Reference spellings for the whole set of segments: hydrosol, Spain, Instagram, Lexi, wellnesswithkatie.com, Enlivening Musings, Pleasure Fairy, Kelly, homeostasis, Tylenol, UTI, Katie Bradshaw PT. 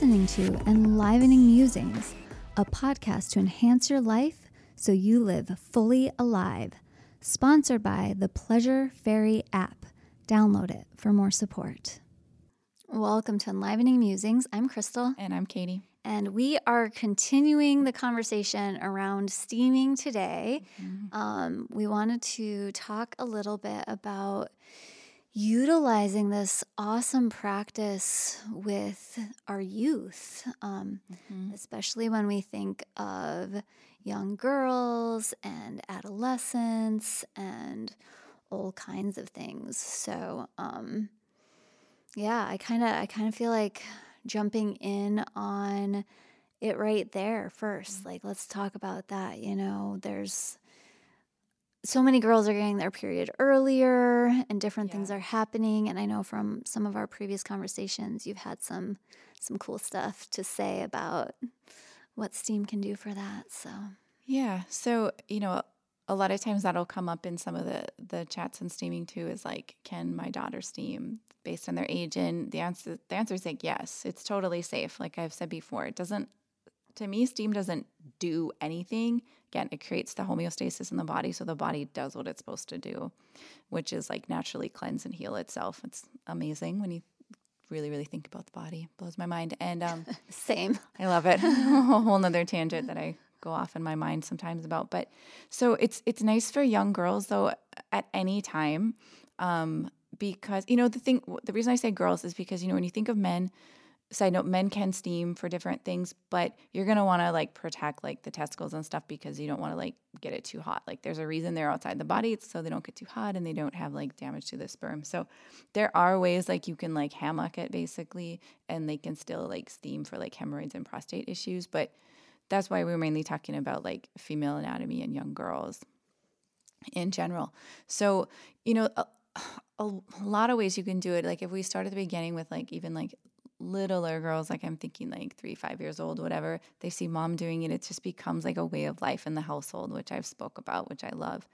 listening to Enlivening Musings, a podcast to enhance your life so you live fully alive. Sponsored by the Pleasure Fairy app. Download it for more support. Welcome to Enlivening Musings. I'm Crystal. And I'm Katie. And we are continuing the conversation around steaming today. Mm-hmm. We wanted to talk a little bit about utilizing this awesome practice with our youth, especially when we think of young girls and adolescents and all kinds of things. So, I kind of feel like jumping in on it right there first. Like, let's talk about that. You know, there's so many girls are getting their period earlier and different things are happening. And I know from some of our previous conversations, you've had some cool stuff to say about what steam can do for that. So, yeah. So, you know, a lot of times that'll come up in some of the chats on steaming too, is like, can my daughter steam based on their age? And the answer is like, yes, it's totally safe. Like I've said before, steam doesn't do anything. Again, it creates the homeostasis in the body. So the body does what it's supposed to do, which is like naturally cleanse and heal itself. It's amazing when you really, really think about the body. It blows my mind. And same. I love it. A whole nother tangent that I go off in my mind sometimes about. But so it's nice for young girls though at any time, because you know the reason I say girls is because, you know, when you think of men, side note, men can steam for different things, but you're gonna want to like protect like the testicles and stuff because you don't want to like get it too hot. Like there's a reason they're outside the body, it's so they don't get too hot and they don't have like damage to the sperm. So there are ways like you can like hammock it basically, and they can still like steam for like hemorrhoids and prostate issues, but that's why we're mainly talking about like female anatomy and young girls in general. So, you know, a lot of ways you can do it. Like if we start at the beginning with like even like littler girls, like I'm thinking like 3-5 years old, whatever, they see mom doing it. It just becomes like a way of life in the household, which I've spoke about, which I love.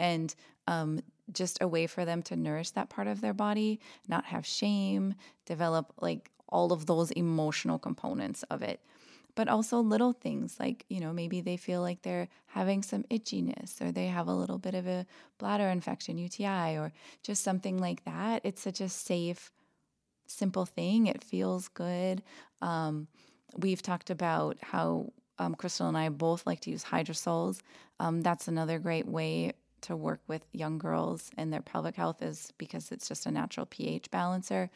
And just a way for them to nourish that part of their body, not have shame, develop like all of those emotional components of it. But also little things like, you know, maybe they feel like they're having some itchiness or they have a little bit of a bladder infection, UTI, or just something like that. It's such a safe, simple thing. It feels good. We've talked about how Crystal and I both like to use hydrosols. That's another great way to work with young girls and their pelvic health, is because it's just a natural pH balancer.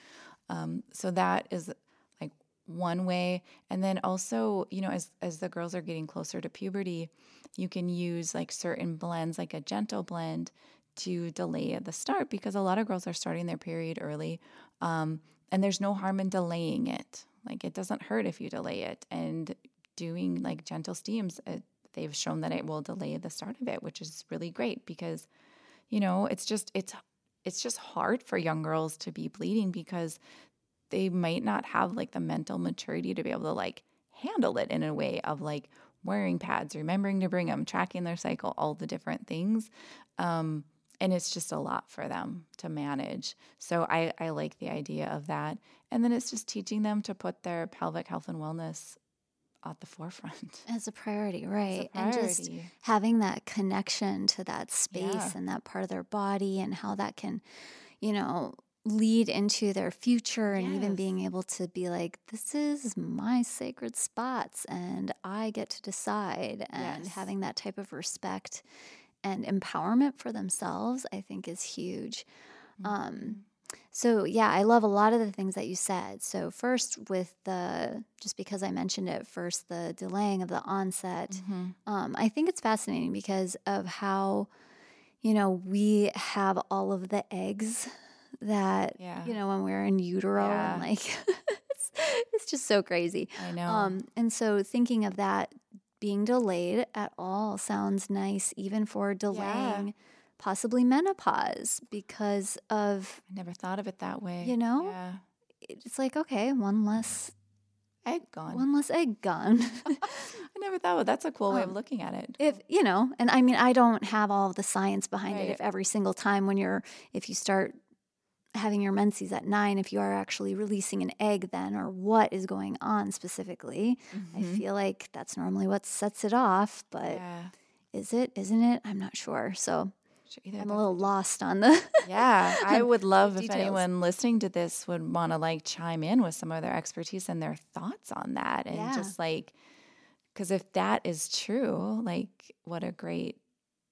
So that is one way. And then also, you know, as the girls are getting closer to puberty, you can use like certain blends, like a gentle blend, to delay the start, because a lot of girls are starting their period early. And there's no harm in delaying it. Like it doesn't hurt if you delay it, and doing like gentle steams, they've shown that it will delay the start of it, which is really great because, you know, it's just hard for young girls to be bleeding because they might not have like the mental maturity to be able to like handle it in a way of like wearing pads, remembering to bring them, tracking their cycle, all the different things. And it's just a lot for them to manage. So I like the idea of that. And then it's just teaching them to put their pelvic health and wellness at the forefront. As a priority, right. And just having that connection to that space and that part of their body, and how that can, you know, lead into their future, and even being able to be like, this is my sacred spots and I get to decide, and having that type of respect and empowerment for themselves, I think is huge. So yeah, I love a lot of the things that you said. So first with just because I mentioned it first, the delaying of the onset, I think it's fascinating because of how, you know, we have all of the eggs that, you know, when we're in utero, and like, it's just so crazy. I know. And so thinking of that being delayed at all sounds nice, even for delaying possibly menopause, because of, I never thought of it that way. You know, it's like, okay, one less egg gone. I never thought, well, that's a cool way of looking at it. If, you know, and I mean, I don't have all the science behind it. If every single time if you start having your menses at 9, if you are actually releasing an egg then, or what is going on specifically. Mm-hmm. I feel like that's normally what sets it off, but is it, isn't it? I'm not sure. So I'm a little lost on the I would love if anyone listening to this would want to like chime in with some of their expertise and their thoughts on that. And just like, because if that is true, like what a great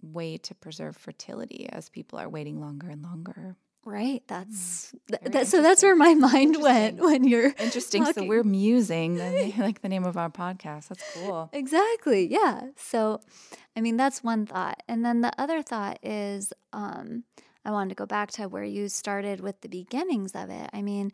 way to preserve fertility as people are waiting longer and longer. Right. That's so that's where my mind went when you're interesting. Talking. So we're musing, like the name of our podcast. That's cool. Exactly. Yeah. So, I mean, that's one thought. And then the other thought is, I wanted to go back to where you started with the beginnings of it. I mean,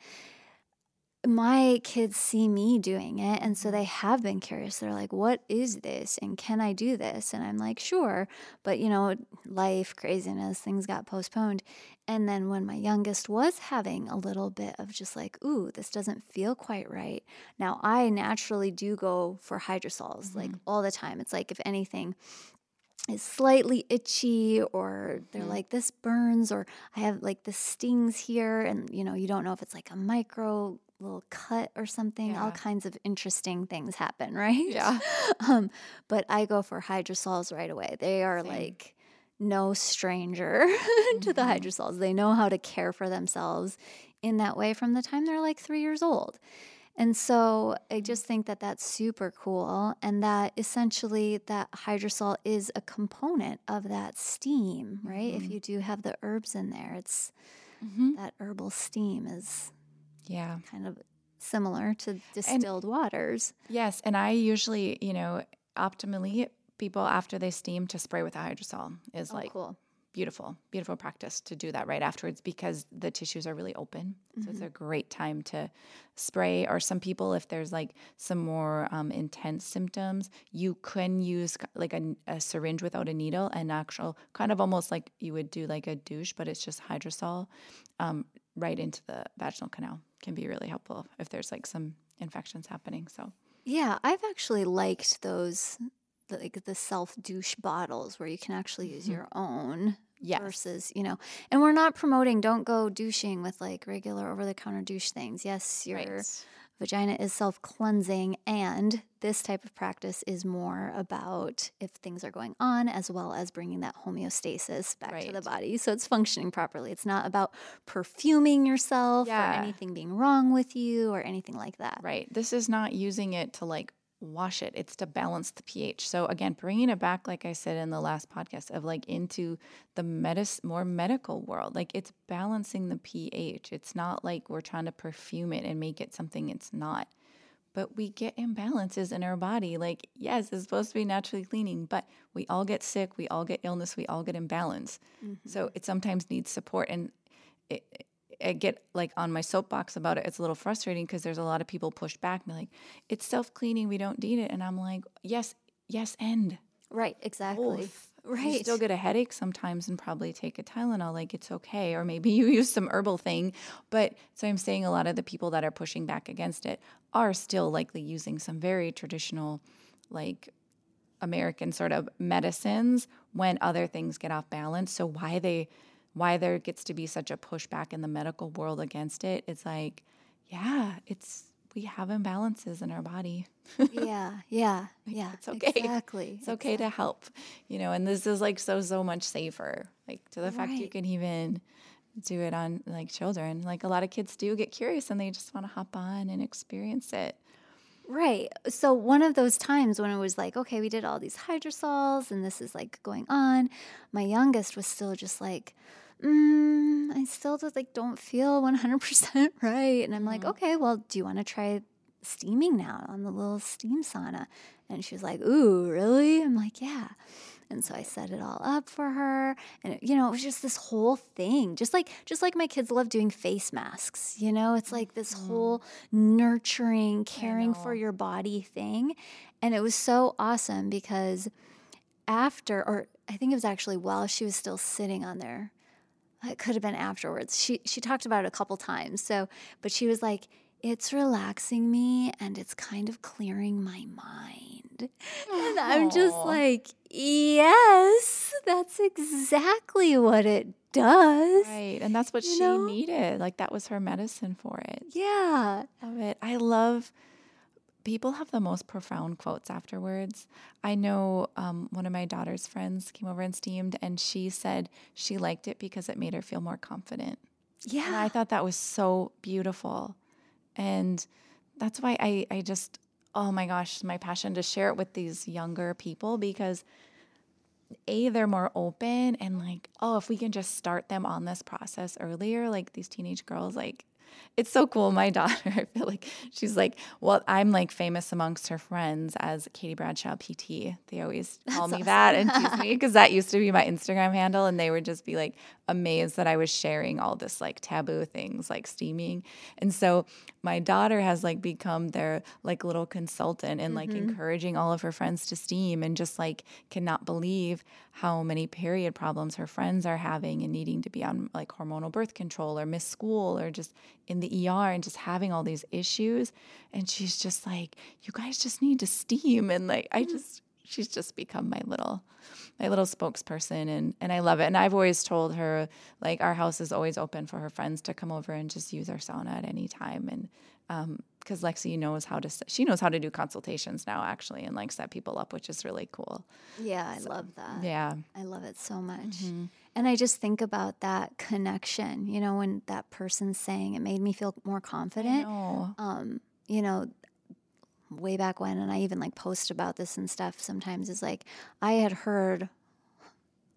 my kids see me doing it, and so they have been curious. They're like, what is this, and can I do this? And I'm like, sure. But, you know, life, craziness, things got postponed. And then when my youngest was having a little bit of just like, ooh, this doesn't feel quite right. Now, I naturally do go for hydrosols, like all the time. It's like if anything is slightly itchy, or they're like, this burns, or I have like the stings here, and, you know, you don't know if it's like a micro little cut or something, all kinds of interesting things happen, right? Yeah. But I go for hydrosols right away. They are like no stranger to the hydrosols. They know how to care for themselves in that way from the time they're like 3 years old. And so I just think that that's super cool, and that essentially that hydrosol is a component of that steam, right? If you do have the herbs in there, it's that herbal steam is... Yeah. Kind of similar to distilled waters. Yes. And I usually, you know, optimally people after they steam to spray with a hydrosol is beautiful, beautiful practice to do that right afterwards, because the tissues are really open. So it's a great time to spray. Or some people, if there's like some more intense symptoms, you can use like a syringe without a needle, and actual kind of almost like you would do like a douche, but it's just hydrosol right into the vaginal canal. Can be really helpful if there's like some infections happening. So yeah, I've actually liked those, like the self douche bottles where you can actually use your own versus, you know, and we're not promoting, don't go douching with like regular over the counter douche things. Yes, your vagina is self cleansing, and this type of practice is more about if things are going on, as well as bringing that homeostasis back to the body, so it's functioning properly. It's not about perfuming yourself or anything being wrong with you or anything like that. Right. This is not using it to like wash it. It's to balance the pH. So again, bringing it back, like I said in the last podcast, of like into the more medical world, like it's balancing the pH. It's not like we're trying to perfume it and make it something it's not. But we get imbalances in our body. Like, yes, it's supposed to be naturally cleaning, but we all get sick. We all get illness. We all get imbalance. Mm-hmm. So it sometimes needs support. And I get like on my soapbox about it. It's a little frustrating because there's a lot of people push back and be like, it's self-cleaning, we don't need it. And I'm like, yes, and. Right, exactly. Oof. Right. You still get a headache sometimes and probably take a Tylenol, like it's okay. Or maybe you use some herbal thing. But so I'm saying a lot of the people that are pushing back against it are still likely using some very traditional, like American sort of medicines when other things get off balance. So why there gets to be such a pushback in the medical world against it. It's like, we have imbalances in our body. Yeah. It's okay. Exactly. It's okay to help, you know, and this is like so much safer, like to the fact you can even do it on like children. Like a lot of kids do get curious and they just want to hop on and experience it. Right. So one of those times when it was like, okay, we did all these hydrosols and this is like going on, my youngest was still just like, I still just like don't feel 100% right. And I'm like, okay, well, do you want to try steaming now on the little steam sauna? And she was like, ooh, really? I'm like, yeah. And so I set it all up for her. And, it, you know, it was just this whole thing. Just like my kids love doing face masks, you know? It's like this whole nurturing, caring for your body thing. And it was so awesome because after, or I think it was actually while she was still sitting on there. It could have been afterwards. She talked about it a couple times. So, but she was like, it's relaxing me and it's kind of clearing my mind. happened. Aww. And I'm just like, yes, that's exactly what it does. Right. And that's what she needed. Like, that was her medicine for it. Yeah. Love it. I love, people have the most profound quotes afterwards. I know one of my daughter's friends came over and steamed, and she said she liked it because it made her feel more confident. Yeah. And I thought that was so beautiful. And that's why I just, oh my gosh, my passion to share it with these younger people, because A, they're more open, and like, oh, if we can just start them on this process earlier, like these teenage girls, like, it's so cool. My daughter, I feel like she's like, well, I'm like famous amongst her friends as Katie Bradshaw PT. They always call me that and tease me, because that used to be my Instagram handle, and they would just be like amazed that I was sharing all this like taboo things like steaming. And so my daughter has like become their like little consultant and like encouraging all of her friends to steam, and just like cannot believe how many period problems her friends are having and needing to be on like hormonal birth control or miss school or just in the ER and just having all these issues. And she's just like, you guys just need to steam. And like, she's just become my little spokesperson, and I love it. And I've always told her, like, our house is always open for her friends to come over and just use our sauna at any time. And, cause Lexi knows how to do consultations now, actually, and like set people up, which is really cool. Yeah. I love that. Yeah. I love it so much. Mm-hmm. And I just think about that connection, you know, when that person's saying it made me feel more confident, you know, way back when, and I even like post about this and stuff sometimes, is like, I had heard a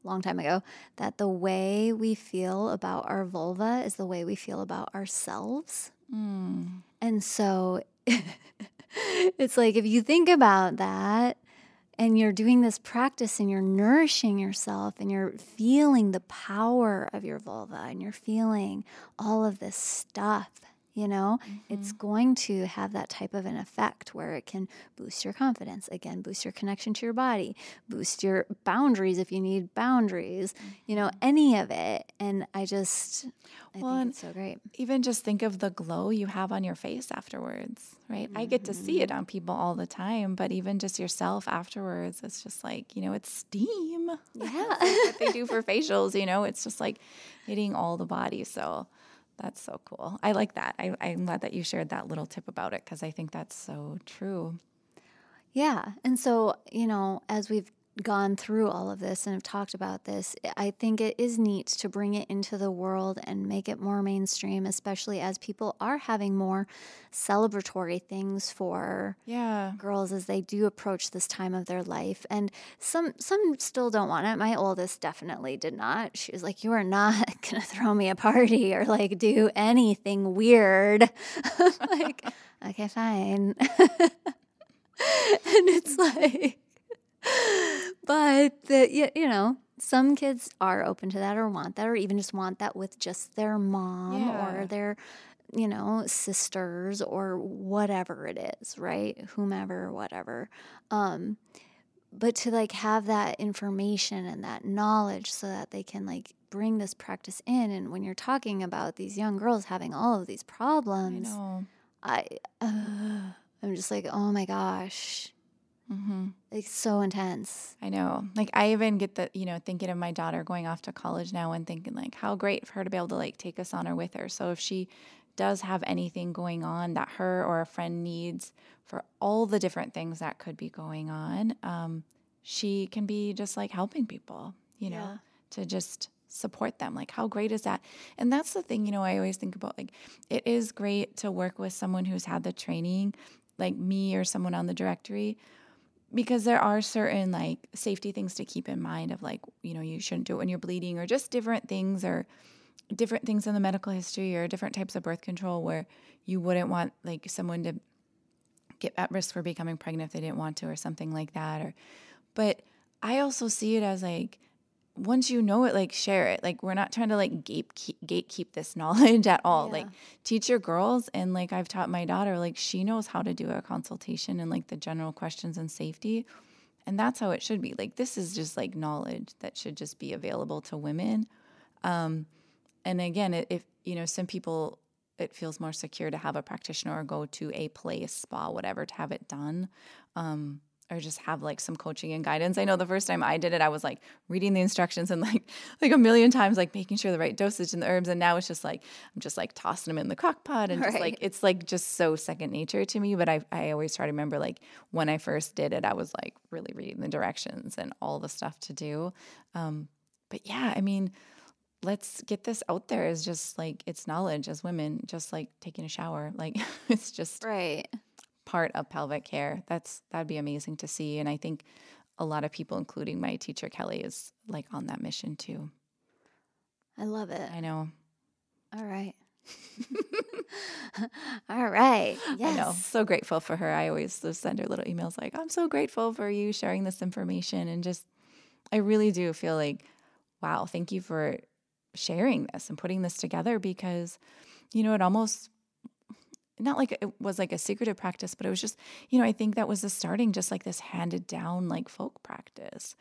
long time ago that the way we feel about our vulva is the way we feel about ourselves. Mm. And so it's like, if you think about that, and you're doing this practice and you're nourishing yourself and you're feeling the power of your vulva and you're feeling all of this stuff, you know, it's going to have that type of an effect where it can boost your confidence, again, boost your connection to your body, boost your boundaries if you need boundaries, you know, any of it. And I think it's so great. Even just think of the glow you have on your face afterwards, right? I get to see it on people all the time, but even just yourself afterwards, it's just like, you know, it's steam. Yeah. That's what they do for facials, you know, it's just like hitting all the body, so... That's so cool. I like that. I'm glad that you shared that little tip about it, because I think that's so true. Yeah. And so, you know, as we've gone through all of this and have talked about this, I think it is neat to bring it into the world and make it more mainstream, especially as people are having more celebratory things for girls as they do approach this time of their life. And some still don't want it. My oldest definitely did not. She was like, you are not going to throw me a party or like do anything weird. Like, okay, fine. And it's like, but, you know, some kids are open to that or want that, or even just want that with just their mom or their, you know, sisters or whatever it is, right? Whomever, whatever. But to like have that information and that knowledge so that they can like bring this practice in. And when you're talking about these young girls having all of these problems, I'm just like, oh my gosh. Mm-hmm. It's so intense. I know. Like, I even get the, you know, thinking of my daughter going off to college now and thinking like how great for her to be able to like take a sauna with her. So if she does have anything going on that her or a friend needs for all the different things that could be going on, she can be just like helping people, you know, to just support them. Like, how great is that? And that's the thing, you know, I always think about, like, it is great to work with someone who's had the training, like me or someone on the directory, because there are certain like safety things to keep in mind of like, you know, you shouldn't do it when you're bleeding, or just different things in the medical history, or different types of birth control where you wouldn't want like someone to get at risk for becoming pregnant if they didn't want to, or something like that. But I also see it as like, once you know it, like, share it. Like, we're not trying to like gatekeep this knowledge at all. Yeah. Like, teach your girls. And like, I've taught my daughter, like, she knows how to do a consultation and like the general questions and safety. And that's how it should be. Like, this is just like knowledge that should just be available to women. And again, if, you know, some people, it feels more secure to have a practitioner or go to a place, spa, whatever, to have it done. or just have like some coaching and guidance. I know the first time I did it, I was like reading the instructions and like a million times, like making sure the right dosage and the herbs. And now it's just like, I'm just like tossing them in the crock pot and just like, it's like just so second nature to me. But I always try to remember like when I first did it, I was like really reading the directions and all the stuff to do. But yeah, I mean, let's get this out there as just like it's knowledge as women, just like taking a shower. Like it's just part of pelvic care. That'd be amazing to see. And I think a lot of people, including my teacher, Kelly, is like on that mission too. I love it. I know. All right. All right. Yes. I know. So grateful for her. I always just send her little emails like, I'm so grateful for you sharing this information. And just, I really do feel like, wow, thank you for sharing this and putting this together, because, you know, it almost, not like it was like a secretive practice, but it was just, you know, I think that was the starting, just like this handed down like folk practice.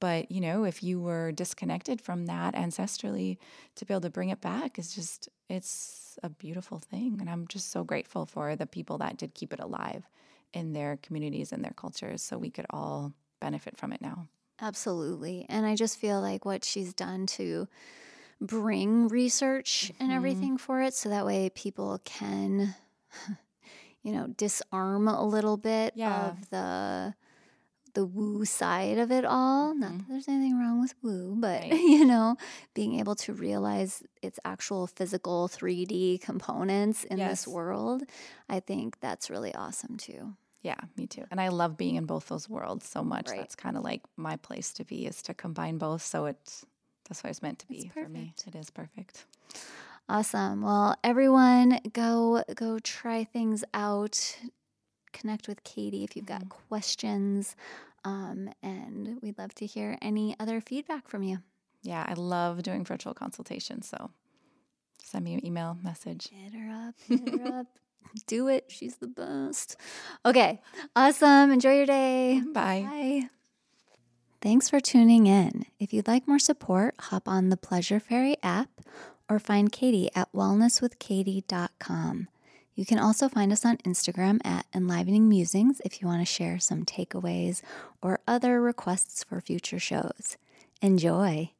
But, you know, if you were disconnected from that ancestrally, to be able to bring it back is just, it's a beautiful thing. And I'm just so grateful for the people that did keep it alive in their communities and their cultures, so we could all benefit from it now. Absolutely. And I just feel like what she's done to bring research and everything for it, so that way people can, you know, disarm a little bit of the woo side of it all. Not that there's anything wrong with woo, but, you know, being able to realize its actual physical 3D components in this world, I think that's really awesome too. Yeah, me too. And I love being in both those worlds so much. That's kind of like my place to be, is to combine both. So that's what it's meant to be for me. It is perfect. Awesome. Well, everyone, go try things out. Connect with Katie if you've got questions. And we'd love to hear any other feedback from you. Yeah, I love doing virtual consultations. So send me an email, message. Hit her up. Do it. She's the best. Okay. Awesome. Enjoy your day. Bye. Thanks for tuning in. If you'd like more support, hop on the Pleasure Fairy app or find Katie at wellnesswithkatie.com. You can also find us on Instagram at Enlivening Musings if you want to share some takeaways or other requests for future shows. Enjoy.